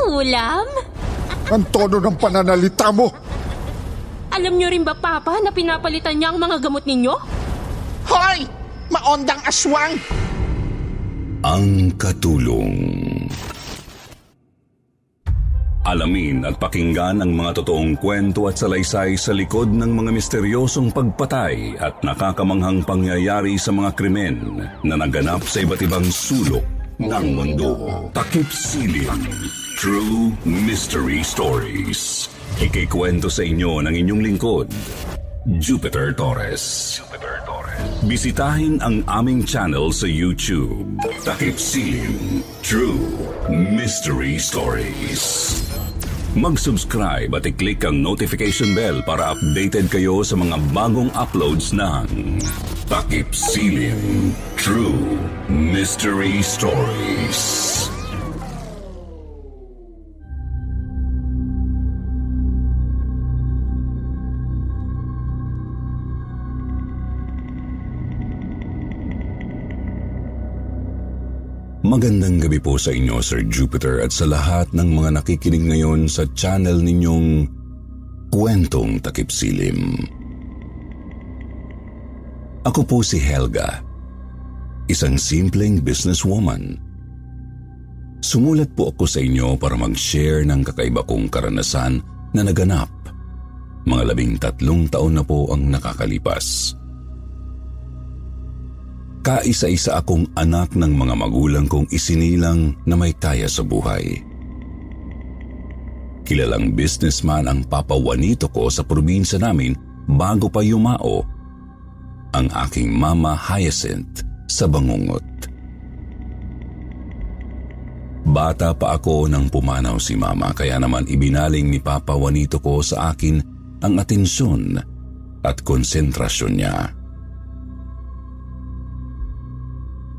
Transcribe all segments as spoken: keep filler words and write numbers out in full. Kulam? Ang tono ng pananalita mo! Alam niyo rin ba, Papa, na pinapalitan niya ang mga gamot ninyo? Hoy! Maondang aswang! Ang Katulong. Alamin at pakinggan ang mga totoong kwento at salaysay sa likod ng mga misteryosong pagpatay at nakakamanghang pangyayari sa mga krimen na naganap sa iba't ibang sulok ng mundo. Takipsilim True Mystery Stories. Ikikwento sa inyo ng inyong lingkod, Jupiter Torres. Jupiter Torres. Bisitahin ang aming channel sa YouTube, Takipsilim True Mystery Stories. Mag-subscribe at i-click ang notification bell para updated kayo sa mga bagong uploads ng Takipsilim True Mystery Stories. Magandang gabi po sa inyo, Sir Jupiter, at sa lahat ng mga nakikinig ngayon sa channel ninyong Kwentong Takipsilim. Ako po si Helga, isang simpleng businesswoman. Sumulat po ako sa inyo para mag-share ng kakaiba kong karanasan na naganap. Mga labing tatlong taon na po ang nakakalipas. Kaisa-isa akong anak ng mga magulang kong isinilang na may kaya sa buhay. Kilalang businessman ang Papa Juanito ko sa probinsya namin bago pa yumao ang aking Mama Hyacinth sa Bangungot. Bata pa ako nang pumanaw si Mama, kaya naman ibinaling ni Papa Juanito ko sa akin ang atensyon at konsentrasyon niya.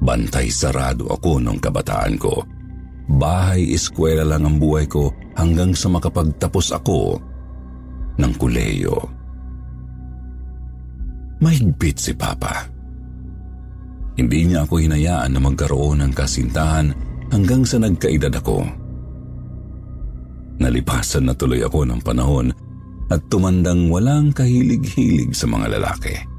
Bantay sarado ako nung kabataan ko. Bahay-eskwela lang ang buhay ko hanggang sa makapagtapos ako ng kolehiyo. Mahigpit si Papa. Hindi niya ako hinayaan na magkaroon ng kasintahan hanggang sa nagkaedad ako. Nalipasan na tuloy ako ng panahon at tumandang walang kahilig-hilig sa mga lalaki.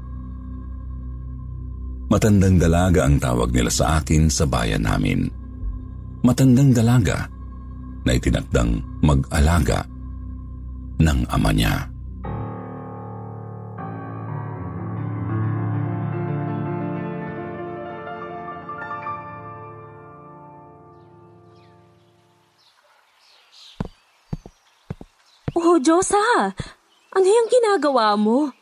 Matandang dalaga ang tawag nila sa akin sa bayan namin. Matandang dalaga na itinakdang mag-alaga ng ama niya. Oh, Josa! Ano yung ginagawa mo?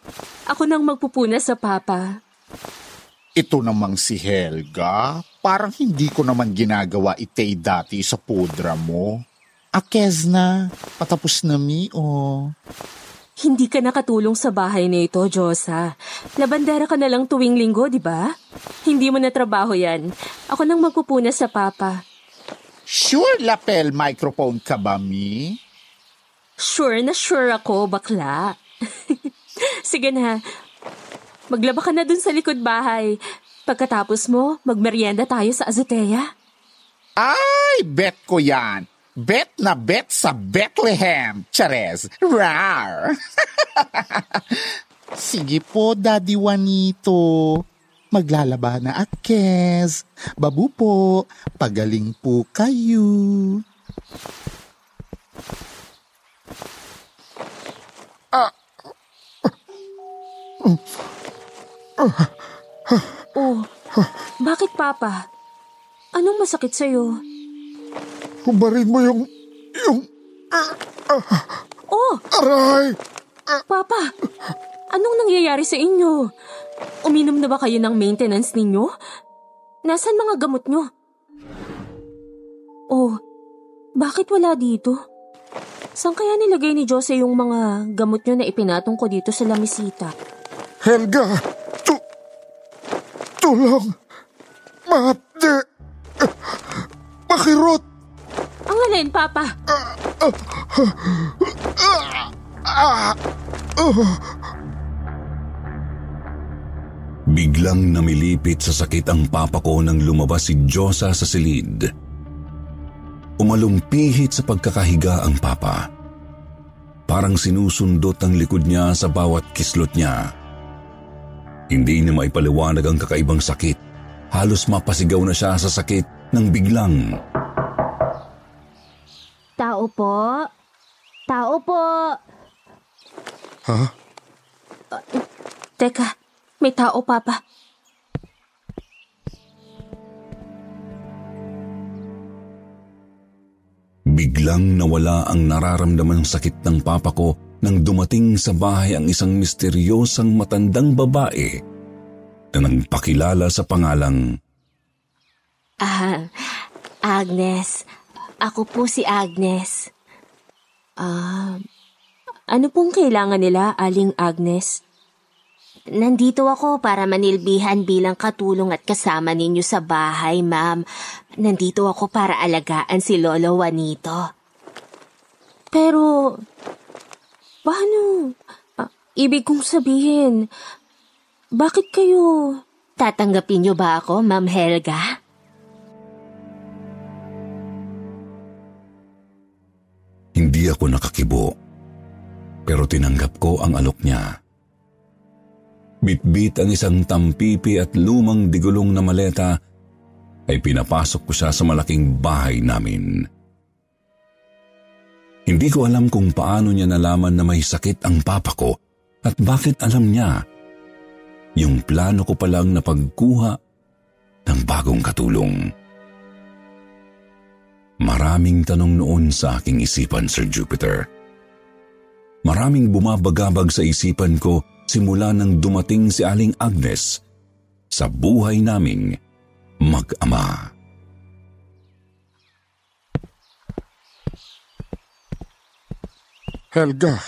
Ako nang magpupunas sa Papa. Ito namang si Helga, parang hindi ko naman ginagawa itay dati sa pudra mo. Akes na, patapos na mi o... Hindi ka nakatulong sa bahay na ito, Josa. Labandera ka na lang tuwing linggo, di ba? Hindi mo na trabaho yan. Ako nang magpupunas sa Papa. Sure lapel microphone ka ba, mi? Sure na sure ako, bakla. Sige na, maglaba ka na dun sa likod bahay. Pagkatapos mo, magmerienda tayo sa azotea. Ay, bet ko yan. Bet na bet sa Bethlehem, Charez. Rar! Sige po, Daddy Juanito. Maglalaba na akes. Babu po, pagaling po kayo. Ah! Uh. Oh, bakit Papa? Anong masakit sa'yo? Hubarin mo yung... yung... Uh, uh, oh! Aray! Uh, Papa, anong nangyayari sa inyo? Uminom na ba kayo ng maintenance ninyo? Nasaan mga gamot nyo? Oh, bakit wala dito? Saan kaya nilagay ni Josa yung mga gamot nyo na ipinatong ko dito sa lamisita? Helga! Tu- tulong! Mate! Uh, makirot! Ang alin, Papa? Ah! Uh, uh, uh, uh, uh, uh. Biglang namilipit sa sakit ang papa ko nang lumabas si Josa sa silid. Umalumpihit sa pagkakahiga ang papa. Parang sinusundot ang likod niya sa bawat kislot niya. Hindi niya maipaliwanag ang kakaibang sakit. Halos mapasigaw na siya sa sakit nang biglang. Tao po? Tao po? Ha? Huh? Uh, teka. May tao, Papa. Biglang nawala ang nararamdamang sakit ng papa ko nang dumating sa bahay ang isang misteryosang matandang babae na nagpakilala sa pangalang... Ah, Agnes. Ako po si Agnes. Ah, ano pong kailangan nila, Aling Agnes? Nandito ako para manilbihan bilang katulong at kasama ninyo sa bahay, ma'am. Nandito ako para alagaan si Lolo Juanito. Pero, paano? Uh, ibig kong sabihin, bakit kayo... Tatanggapin niyo ba ako, Ma'am Helga? Hindi ako nakakibo, pero tinanggap ko ang alok niya. Bitbit ang isang tampipi at lumang digulong na maleta ay pinapasok ko siya sa malaking bahay namin. Hindi ko alam kung paano niya nalaman na may sakit ang papa ko at bakit alam niya. Yung plano ko palang na pagkuha ng bagong katulong. Maraming tanong noon sa aking isipan, Sir Jupiter. Maraming bumabagabag sa isipan ko simula nang dumating si Aling Agnes sa buhay naming mag-ama. Helga!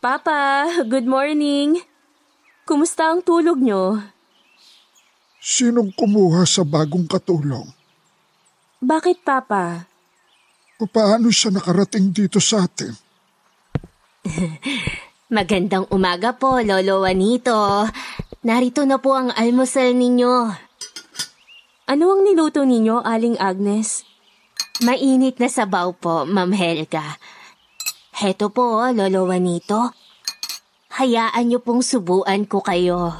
Papa, good morning! Kumusta ang tulog nyo? Sinong kumuha sa bagong katulong? Bakit, Papa? O paano siya nakarating dito sa atin? Magandang umaga po, Lolo Juanito. Narito na po ang almusal ninyo. Ano ang niluto ninyo, Aling Agnes? Mainit na sabaw po, Ma'am Helga. Heto po, Lolo Juanito. Hayaan niyo pong subuan ko kayo.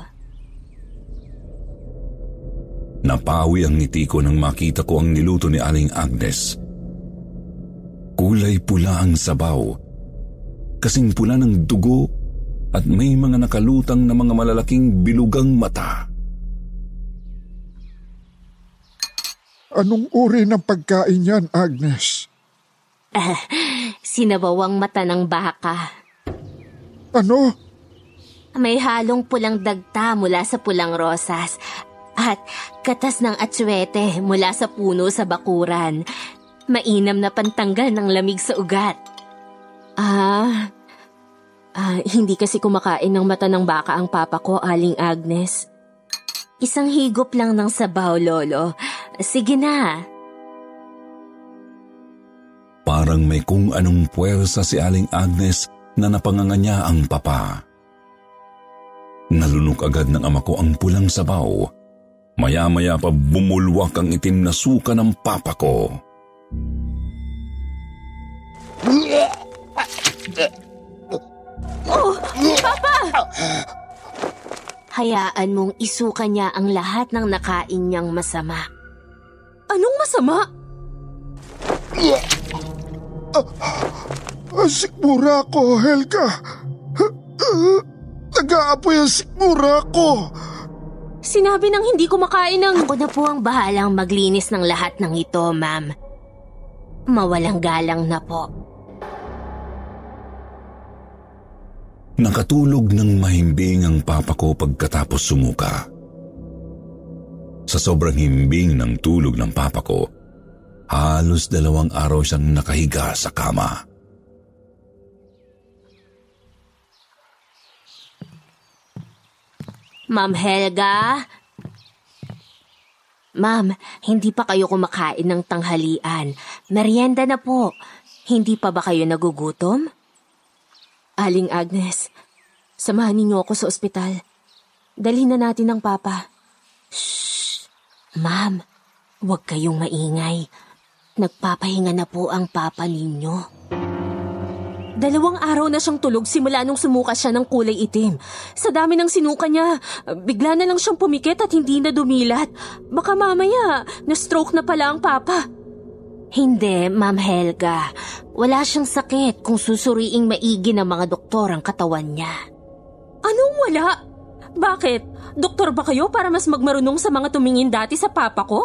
Napawi ang ngiti ko nang makita ko ang niluto ni Aling Agnes. Kulay pula ang sabaw. Kasing pula ng dugo at may mga nakalutang na mga malalaking bilugang mata. Anong uri ng pagkain yan, Agnes? Uh, sinabawang mata ng baka. Ano? May halong pulang dagta mula sa pulang rosas at katas ng atsuete mula sa puno sa bakuran. Mainam na pantanggal ng lamig sa ugat. Ah, ah, hindi kasi kumakain ng mata ng baka ang papa ko, Aling Agnes. Isang higop lang ng sabaw, Lolo. Sige na. Parang may kung anong puwersa si Aling Agnes na napanganganya ang papa. Nalunok agad ng ama ko ang pulang sabaw. Maya-maya pa bumulwak ang itim na suka ng papa ko. Oh, Papa! Hayaan mong isuka niya ang lahat ng nakain niyang masama. Anong masama? Sikmura ko, Helga. Nag-aapoy ang sikmura ko. Sinabi nang hindi kumakain ng... Ako na po ang bahalang maglinis ng lahat ng ito, ma'am. Mawalang galang na po. Nakatulog ng mahimbing ang papa ko pagkatapos sumuka. Sa sobrang himbing ng tulog ng papa ko, Halos dalawang araw siyang nakahiga sa kama. Ma'am Helga? Ma'am, hindi pa kayo kumakain ng tanghalian. Merienda na po. Hindi pa ba kayo nagugutom? Aling Agnes, samahan niyo ako sa ospital. Dalhin na natin ang papa. Shhh! Ma'am, huwag kayong maingay. Nagpapahinga na po ang papa ninyo. Dalawang araw na siyang tulog simula nung sumuka siya ng kulay itim. Sa dami ng sinuka niya, bigla na lang siyang pumikit at hindi na dumilat. Baka mamaya, na-stroke na pala ang papa. Hindi, Ma'am Helga. Wala siyang sakit kung susuriing maigi ng mga doktor ang katawan niya. Anong wala? Bakit? Doktor ba kayo para mas magmarunong sa mga tumingin dati sa papa ko?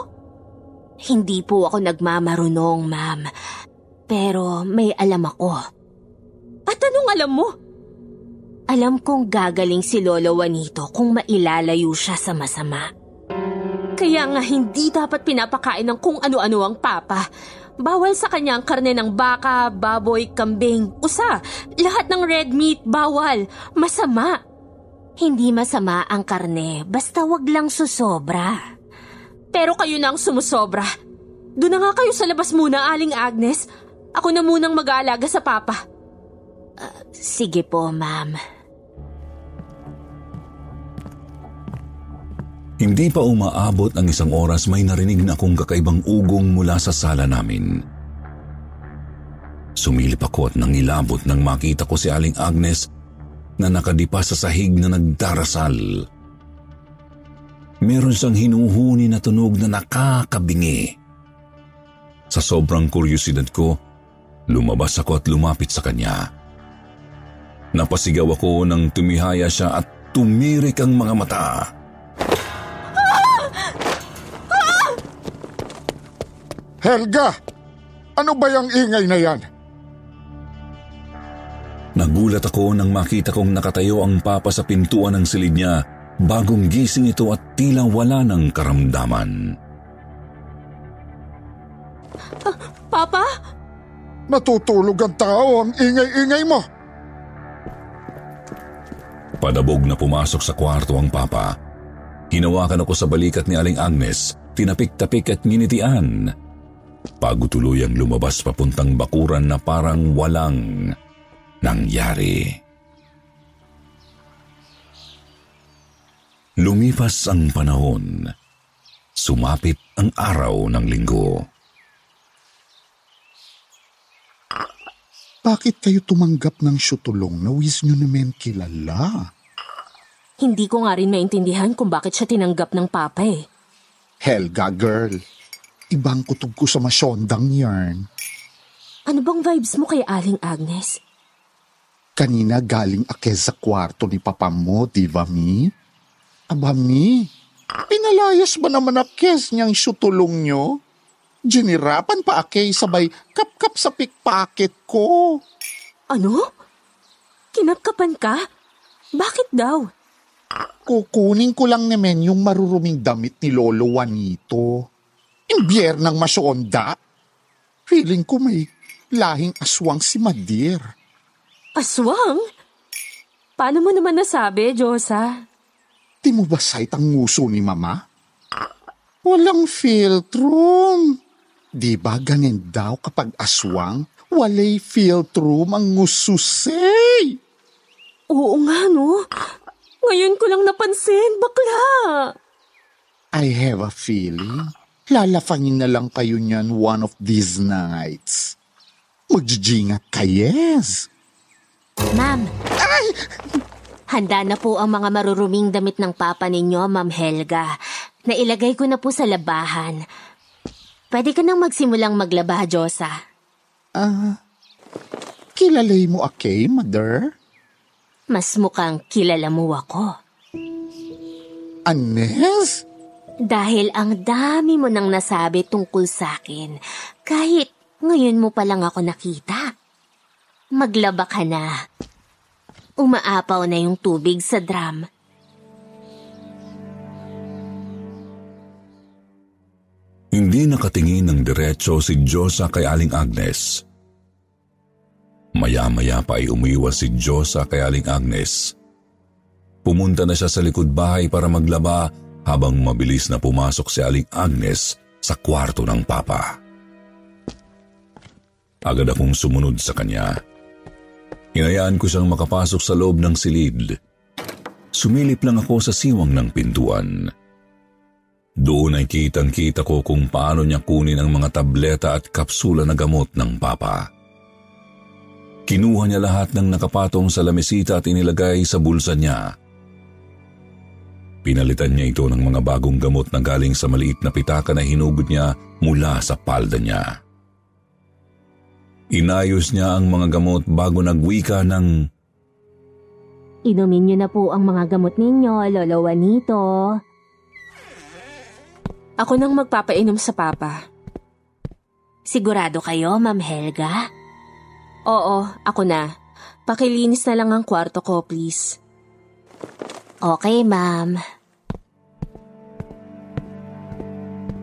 Hindi po ako nagmamarunong, ma'am. Pero may alam ako. At anong alam mo? Alam kong gagaling si Lolo Juanito kung mailalayo siya sa masama. Kaya nga hindi dapat pinapakain ng kung ano-ano ang papa. Bawal sa kanya ang karne ng baka, baboy, kambing, usa. Lahat ng red meat, bawal. Masama. Hindi masama ang karne, basta wag lang susobra. Pero kayo na ang sumusobra. Doon na nga kayo sa labas muna, Aling Agnes. Ako na munang mag-aalaga sa papa. Uh, sige po, ma'am. Hindi pa umaabot ang isang oras, may narinig na akong kakaibang ugong mula sa sala namin. Sumilip ako at nangilabot nang makita ko si Aling Agnes na nakadipa sa sahig na nagdarasal. Meron siyang hinuhuni na tunog na nakakabingi. Sa sobrang kuryosidad ko, lumabas ako at lumapit sa kanya. Napasigaw ako nang tumihaya siya at tumirik ang mga mata. Ah! Ah! Helga! Ano ba yung ingay na yan? Nagulat ako nang makita kong nakatayo ang papa sa pintuan ng silid niya. Bagong gising ito at tila wala ng karamdaman. Uh, Papa? Natutulog ang tao, ang ingay-ingay mo. Padabog na pumasok sa kwarto ang papa. Hinawakan ako sa balikat ni Aling Agnes, tinapik-tapik at nginitian. Pagtuloy ang lumabas papuntang bakuran na parang walang nangyari. Lumipas ang panahon. Sumapit ang araw ng linggo. Bakit kayo tumanggap ng syutulong na wis nyo naman kilala? Hindi ko nga rin maintindihan kung bakit siya tinanggap ng papa eh. Helga girl, ibang kutob ko sa masyondang yarn. Ano bang vibes mo kay Aling Agnes? Kanina galing ake sa kwarto ni papa mo, di ba mi? Aba mi, pinalayas ba naman akes niyang syutulong niyo? Ginirapan pa akay sabay kapkap sa pickpocket ko. Ano? Kinapkapan ka? Bakit daw? Kukunin ko lang naman yung maruruming damit ni Lolo Juanito. Imbier ng masyonda. Feeling ko may lahing aswang si Madir. Aswang? Paano mo naman nasabi, Josa? Di mo ba sight ang nguso ni mama? Walang filtrum. Di ba ganin daw kapag aswang, walay filtrum ang ngususay? Oo nga no. Ngayon ko lang napansin, bakla. I have a feeling, lalafangin na lang kayo niyan one of these nights. Magjijingat kayes. Ma'am! Ay! Handa na po ang mga maruruming damit ng papa ninyo, Ma'am Helga. Nailagay ko na po sa labahan. Pwede ka nang magsimulang maglaba, Josa. Ah, uh, kilalay mo akay, Mother? Mas mukhang kilala mo ako. Agnes? Dahil ang dami mo nang nasabi tungkol sa akin, kahit ngayon mo pa lang ako nakita. Maglaba ka na. Umaapaw na yung tubig sa drum. Hindi nakatingin ng diretso si Josa kay Aling Agnes. Maya-maya pa ay umiwas si Josa kay Aling Agnes. Pumunta na siya sa likod bahay para maglaba habang mabilis na pumasok si Aling Agnes sa kwarto ng Papa. Agad akong sumunod sa kanya. Hinayaan ko siyang makapasok sa loob ng silid. Sumilip lang ako sa siwang ng pintuan. Doon ay kitang-kita ko kung paano niya kunin ang mga tableta at kapsula na gamot ng Papa. Kinuha niya lahat ng nakapatong sa lamesita at inilagay sa bulsa niya. Pinalitan niya ito ng mga bagong gamot na galing sa maliit na pitaka na hinugot niya mula sa palda niya. Inayos niya ang mga gamot bago nagwika ng, "Inumin niyo na po ang mga gamot ninyo, Lolo Juanito." Ako nang magpapainom sa Papa. "Sigurado kayo, Ma'am Helga?" "Oo, ako na. Pakilinis na lang ang kwarto ko, please." "Okay, Ma'am."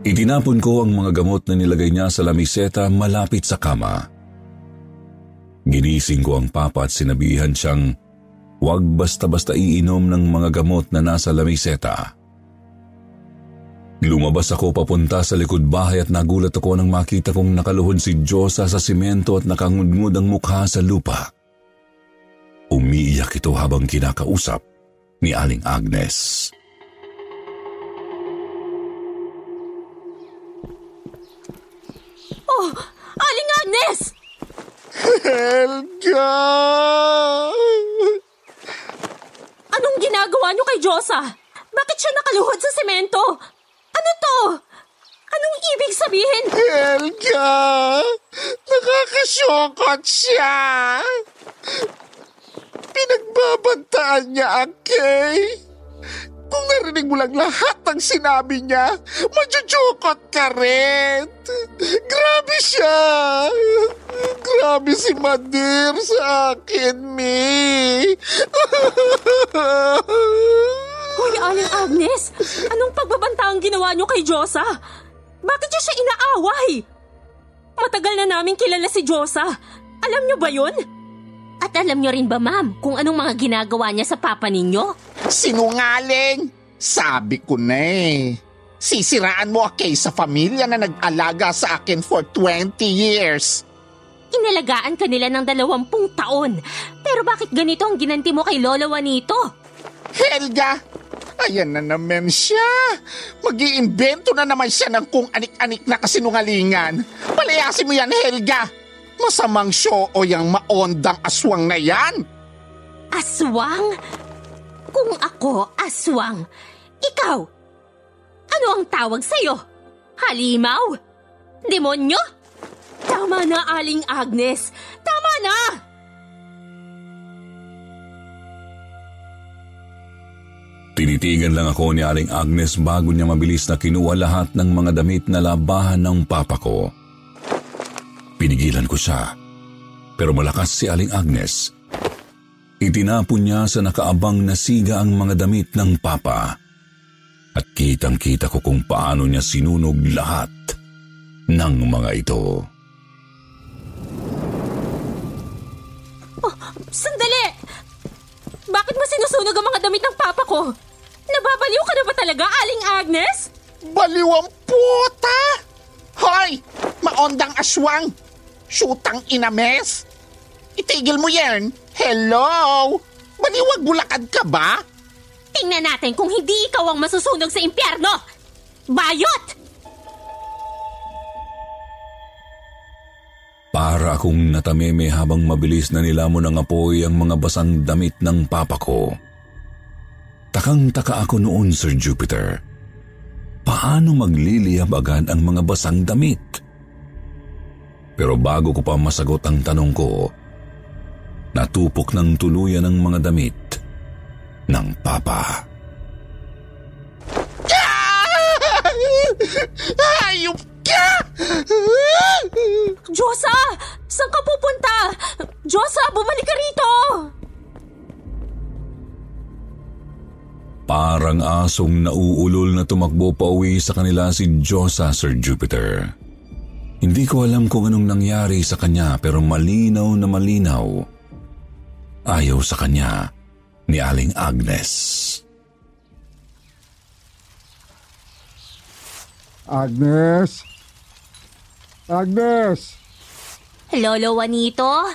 Itinapon ko ang mga gamot na nilagay niya sa lamiseta malapit sa kama. Ginising ko ang Papa at sinabihan siyang huwag basta-basta iinom ng mga gamot na nasa lamiseta. Lumabas ako papunta sa likod bahay at nagulat ako nang makita kong nakaluhod si Josa sa simento at nakangudngod ang mukha sa lupa. Umiiyak ito habang kinakausap ni Aling Agnes. "Oh, Aling Agnes! Helga! Anong ginagawa niyo kay Josa? Bakit siya nakaluhod sa simento? Ano to? Anong ibig sabihin?" "Helga! Nakakasyokot siya! Pinagbabantaan niya ang Kay. Kung narinig mo lang lahat ng sinabi niya, majujucot ka rin. Grabe siya! Grabe si Madir sa akin, me!" "Hoy, Aling Agnes! Anong pagbabanta ang ginawa niyo kay Josa? Bakit niyo siya inaaway? Matagal na naming kilala si Josa. Alam niyo ba yun? At alam niyo rin ba, Ma'am, kung anong mga ginagawa niya sa Papa ninyo?" "Sinungaling! Sabi ko na eh. Sisiraan mo kay sa pamilya na nag-alaga sa akin for twenty years. Inalagaan ka nila ng dalawampung taon. Pero bakit ganito ang ginanti mo kay Lolo Juanito? Helga! Ayan na naman siya. Mag-iimbento na naman siya ng kung anik-anik na kasinungalingan. Palayasin mo yan, Helga. Masamang show o yung maondang aswang na yan." "Aswang? Kung ako aswang, ikaw, ano ang tawag sa'yo? Halimaw? Demonyo? Tama na, Aling Agnes. Tama na!" Tinitigan lang ako ni Aling Agnes bago niya mabilis na kinuha lahat ng mga damit na labahan ng Papa ko. Pinigilan ko siya, pero malakas si Aling Agnes. Itinapon niya sa nakaabang na siga ang mga damit ng Papa. At kitang-kita ko kung paano niya sinunog lahat ng mga ito. "Oh, sandali! Bakit mo sinusunog ang mga damit ng Papa ko? Nababaliw ka na ba talaga, Aling Agnes?" "Baliw ang puta! Hoy! Maondang aswang! Shootang inames! Itigil mo yan! Hello! Baliwag bulakad ka ba?" "Tingnan natin kung hindi ikaw ang masusunog sa impyerno! Bayot!" Para akong natameme habang mabilis na nilamon ng apoy ang mga basang damit ng Papa ko. Takang-taka ako noon, Sir Jupiter. Paano magliliyab agad ang mga basang damit? Pero bago ko pa masagot ang tanong ko, natupok ng tuluyan ang mga damit ng Papa. "Hayop ka! Josa! Saan ka pupunta? Josa, bumalik ka rito!" Parang asong nauulol na tumakbo pa uwi sa kanila si Diyosa, Sir Jupiter. Hindi ko alam kung anong nangyari sa kanya pero malinaw na malinaw. Ayaw sa kanya ni Aling Agnes. Agnes! Agnes! Lolo Juanito?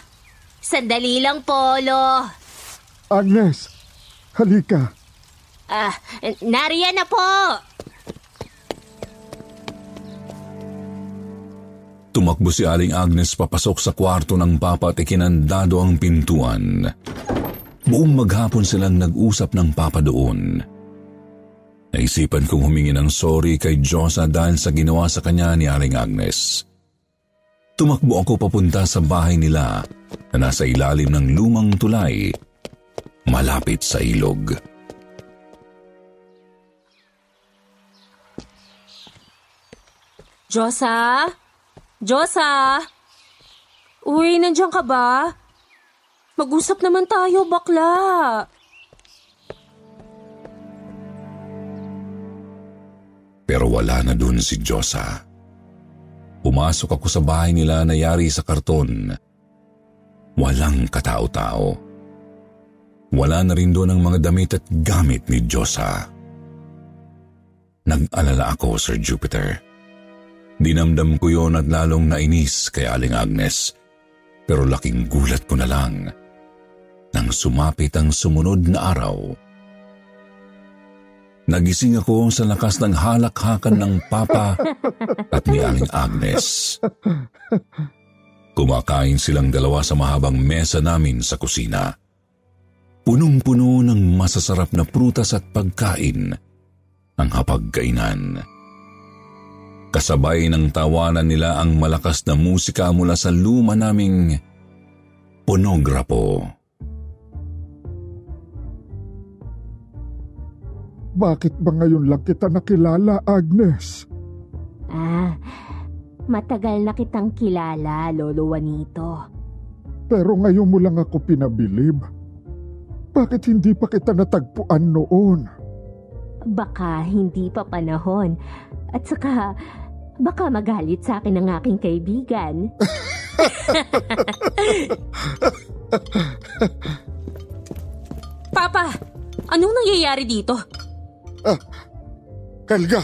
Sandali lang po, Lolo. Agnes, halika. Ah, uh, nariyan na po! Tumakbo si Aling Agnes papasok sa kwarto ng Papa at ikinandado ang pintuan. Buong maghapon silang nag-usap ng Papa doon. Naisipan kong humingi ng sorry kay Josa dahil sa ginawa sa kanya ni Aling Agnes. Tumakbo ako papunta sa bahay nila na nasa ilalim ng lumang tulay, malapit sa ilog. Josa? Josa? Uy, nandiyan ka ba? Mag-usap naman tayo, bakla. Pero wala na dun si Josa. Pumasok ako sa bahay nila na yari sa karton. Walang katao-tao. Wala na rin dun ang mga damit at gamit ni Josa. Nag-alala ako, Sir Jupiter. Dinamdam ko yon at lalong nainis kay Aling Agnes. Pero laking gulat ko na lang nang sumapit ang sumunod na araw. Nagising ako sa lakas ng halakhakan ng Papa at ni Aling Agnes. Kumakain silang dalawa sa mahabang mesa namin sa kusina. Punong-puno ng masasarap na prutas at pagkain ang hapagkainan. Kasabay ng tawanan nila ang malakas na musika mula sa luma naming ponografo. Bakit ba ngayon lang kita nakilala, Agnes? Ah, matagal na kitang kilala, Lolo Juanito. Pero ngayon mo lang ako pinabilib. Bakit hindi pa kita natagpuan noon? Baka hindi pa panahon. At saka, baka magalit sa akin ang aking kaibigan. Papa, anong nangyayari dito? Ah, Helga,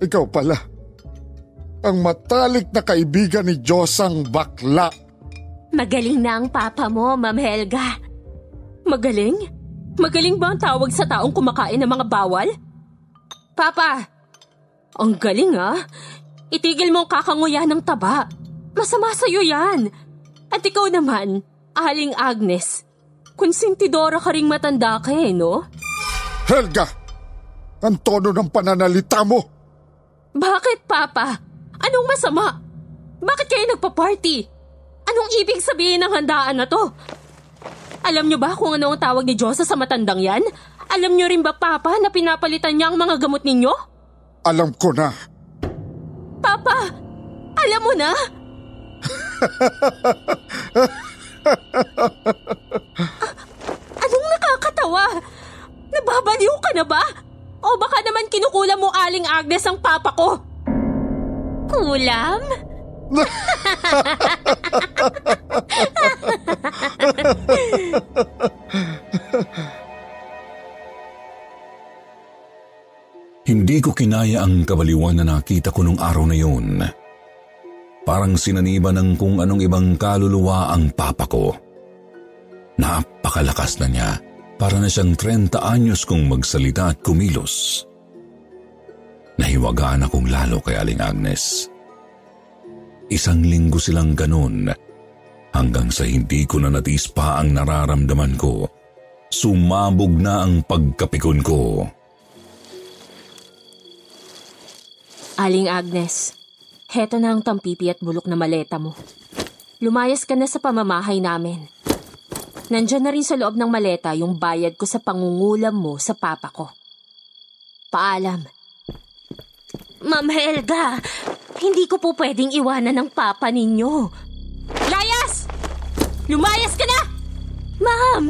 ikaw pala. Ang matalik na kaibigan ni Diyosang bakla. Magaling na ang papa mo, Ma'am Helga. Magaling? Magaling ba ang tawag sa taong kumakain ng mga bawal? Papa! Ang galing ah. Itigil mo ang kakanguya ng taba. Masama sa'yo yan. At ikaw naman, Aling Agnes. Konsentidora ka ring matanda ka eh, no? Helga! Ang tono ng pananalita mo! Bakit, Papa? Anong masama? Bakit kayo nagpa-party? Anong ibig sabihin ng handaan na to? Alam nyo ba kung ano ang tawag ni Diyosa sa matandang yan? Alam nyo rin ba, Papa, na pinapalitan niya ang mga gamot ninyo? Alam ko na. Papa, alam mo na? Anong nakakatawa? Nababaliw ka na ba? O baka naman kinukulam mo Aling Agnes ang papa ko? Kulam? Hindi ko kinaya ang kabaliwan na nakita ko nung araw na yun. Parang sinaniba ng kung anong ibang kaluluwa ang papa ko. Napakalakas na niya. Para na siyang treinta anyos kong magsalita at kumilos. Nahiwagaan akong lalo kay Aling Agnes. Isang linggo silang ganun. Hanggang sa hindi ko na natiis pa ang nararamdaman ko. Sumabog na ang pagkapikon ko. Aling Agnes, heto na ang tampipi at bulok na maleta mo. Lumayas ka na sa pamamahay namin. Nandyan na rin sa loob ng maleta yung bayad ko sa pangungulam mo sa papa ko. Paalam. Ma'am Helga, hindi ko po pwedeng iwanan ng papa ninyo. Layas! Lumayas ka na! Ma'am,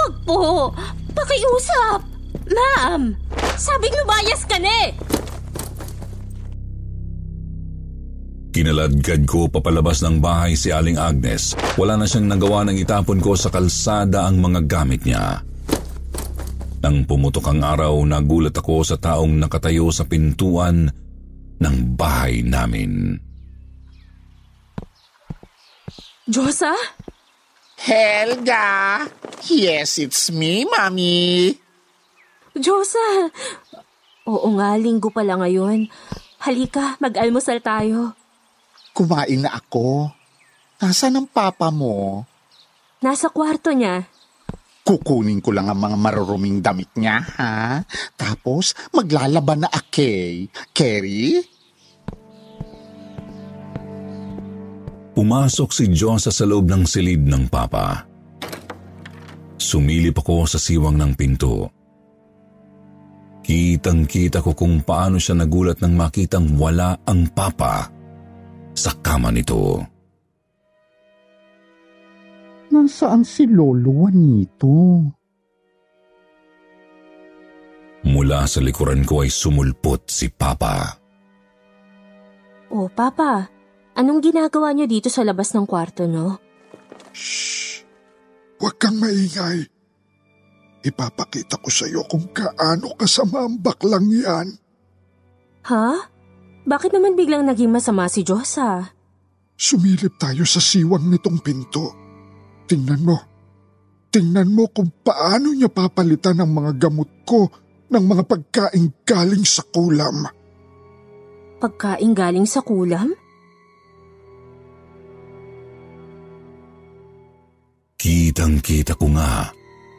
wag po. Pakiusap. Ma'am! Sabing lumayas ka na eh! Kinaladkad ko papalabas ng bahay si Aling Agnes. Wala na siyang nagawa nang itapon ko sa kalsada ang mga gamit niya. Nang pumutok ang araw, nagulat ako sa taong nakatayo sa pintuan ng bahay namin. Josa? Helga? Yes, it's me, Mommy. Josa! Oo nga, linggo pala ngayon. Halika, mag-almusal tayo. Kumain na ako. Nasaan ang papa mo? Nasa kwarto niya. Kukunin ko lang ang mga maruruming damit niya, ha? Tapos, maglalaba na akay. Kerry? Pumasok si Josa sa loob ng silid ng papa. Sumilip ako sa siwang ng pinto. Kitang-kita ko kung paano siya nagulat nang makitang wala ang papa sa kama nito. Nasaan si Lolo Juanito? Mula sa likuran ko ay sumulpot si Papa. Oh, Papa, anong ginagawa niyo dito sa labas ng kwarto, no? Shhh! Huwag kang maingay. Ipapakita ko sa iyo kung kaano kasama ang baklang yan. Ha? Bakit naman biglang naging masama si Josa? Sumilip tayo sa siwang nitong pinto. Tingnan mo. Tingnan mo kung paano niya papalitan ang mga gamot ko ng mga pagkain galing sa kulam. Pagkain galing sa kulam? Kitang-kita ko nga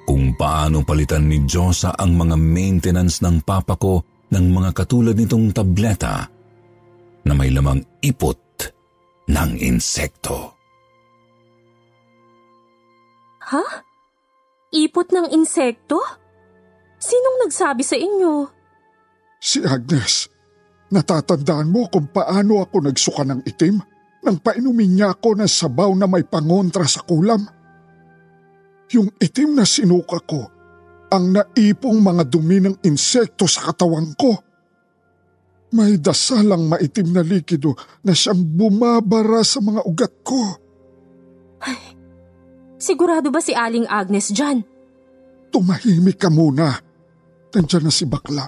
kung paano palitan ni Josa ang mga maintenance ng papa ko ng mga katulad nitong tableta na may lamang ipot ng insekto. Ha? Ipot ng insekto? Sinong nagsabi sa inyo? Si Agnes. Natatandaan mo kung paano ako nagsuka ng itim nang painumin niya ako ng sabaw na may pangontra sa kulam? Yung itim na sinuka ko, ang naipong mga dumi ng insekto sa katawan ko. May dasalang maitim na likido na siyang bumabara sa mga ugat ko. Ay, sigurado ba si Aling Agnes dyan? Tumahimik ka muna. Nandiyan na si Bakla.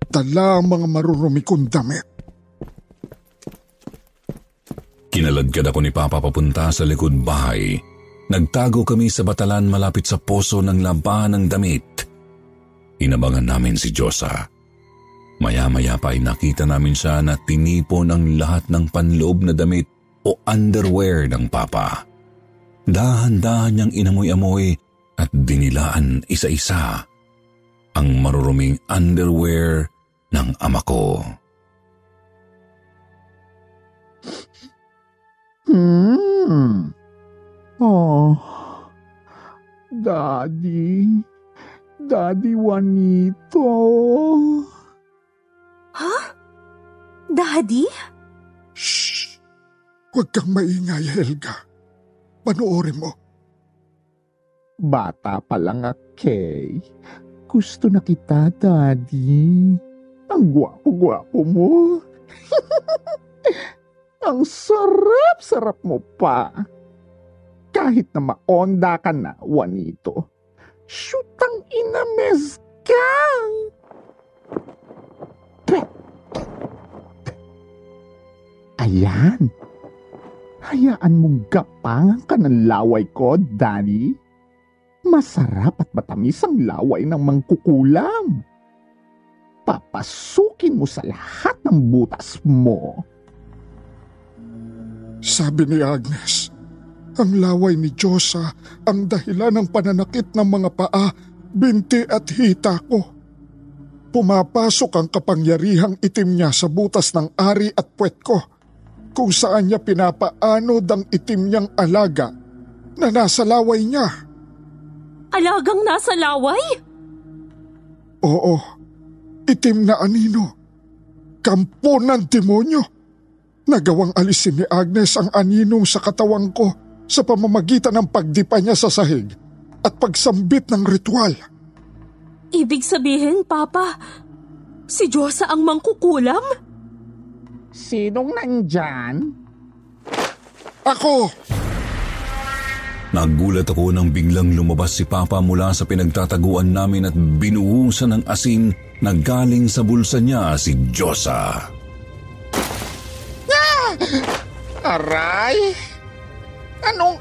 Dala ang mga marurumi kong damit. Kinaladkad ako ni Papa papunta sa likod bahay. Nagtago kami sa batalan malapit sa poso ng labahan ng damit. Inabangan namin si Josa. Maya-maya pa ay nakita namin siya na tinipon ang lahat ng panloob na damit o underwear ng papa. Dahan-dahan niyang inamoy-amoy at dinilaan isa-isa ang maruruming underwear ng ama ko. Hmm... Oh, Daddy, Daddy Juanito. Ha? Huh? Daddy? Shhh! Huwag kang maingay, Helga. Panoorin mo. Bata pa lang akay. Gusto na kita, Daddy. Ang gwapo-gwapo mo. Ang sarap-sarap mo pa. Kahit na maonda ka na, Juanito. Shootang inames ka! Ayan. Hayaan mong gapangan ka ng laway ko, Daddy. Masarap at matamis ang laway ng mangkukulam. Papasukin mo sa lahat ng butas mo. Sabi ni Agnes, ang laway ni Josa ang dahilan ng pananakit ng mga paa, binti at hita ko. Pumapasok ang kapangyarihang itim niya sa butas ng ari at puwet ko, kung saan niya pinapaanod ang itim niyang alaga na nasa laway niya. Alagang nasa laway? Oo, itim na anino. Kampo ng demonyo. Nagawang alisin ni Agnes ang aninong sa katawan ko sa pamamagitan ng pagdipa niya sa sahig at pagsambit ng ritual. Ibig sabihin, Papa, si Diyosa ang mangkukulam? Sinong nandyan? Ako! Nagulat ako nang biglang lumabas si Papa mula sa pinagtataguan namin at binuhusan ng asin na galing sa bulsa niya si Diyosa. Ah! Aray! Anong...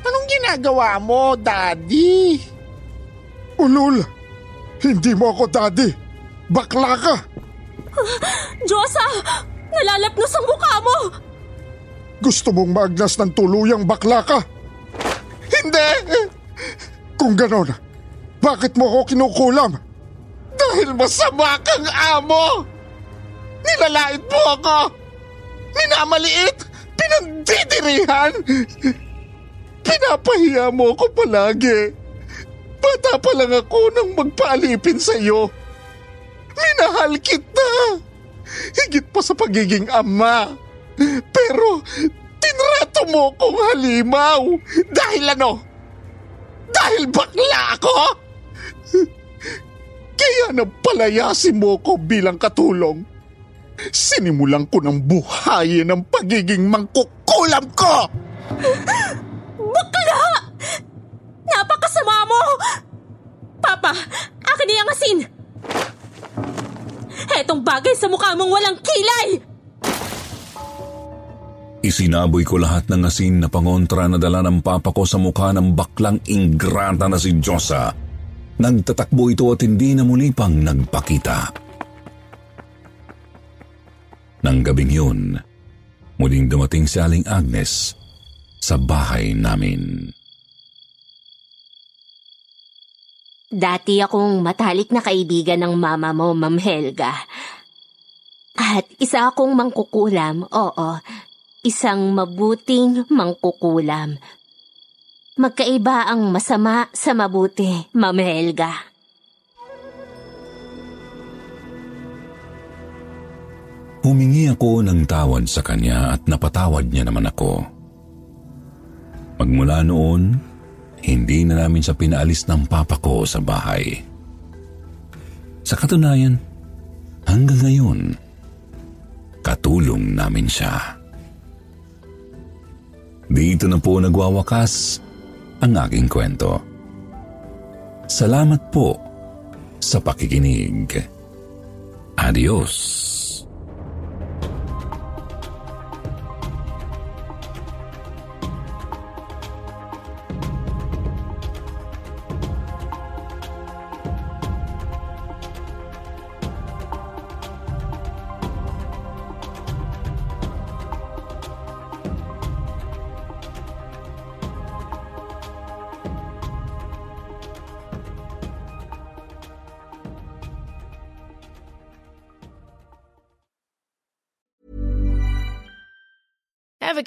Anong ginagawa mo, Daddy? Ulul, hindi mo ako Daddy. Bakla ka. Diyosa, nalalapnos ang mukha mo. Gusto mong maagnas ng tuluyang bakla ka? Hindi. Kung ganon, bakit mo ako kinukulam? Dahil masama kang amo. Nilalait mo ako. Minamaliit. Pinagdidirihan. Pinapahiya mo ako palagi. Bata pa lang ako nang magpaalipin sa iyo. Minahal kita. Higit pa sa pagiging ama. Pero tinrato mo kong halimaw. Dahil ano? Dahil bakla ako? Kaya napalayasin mo ko bilang katulong. Sinimulan ko ng buhayin ang pagiging mangkukulam ko. Bakla! Napakasama mo! Papa, akin na yung asin! Etong bagay sa mukha mong walang kilay! Isinaboy ko lahat ng asin na pangontra na dala ng papa ko sa mukha ng baklang ingrata na si Diyosa. Nagtatakbo ito at hindi na muli pang nagpakita. Nang gabing yun, muling dumating si Aling Agnes sa bahay namin. Dati akong matalik na kaibigan ng mama mo, Ma'am Helga. At isa akong mangkukulam, oo, isang mabuting mangkukulam. Magkaiba ang masama sa mabuti, Ma'am Helga. Humingi ako ng tawad sa kanya at napatawad niya naman ako. Magmula noon, hindi na namin siya pinaalis ng papa ko sa bahay. Sa katunayan, hanggang ngayon, katulong namin siya. Dito na po nagwawakas ang aking kwento. Salamat po sa pakikinig. Adios! Ever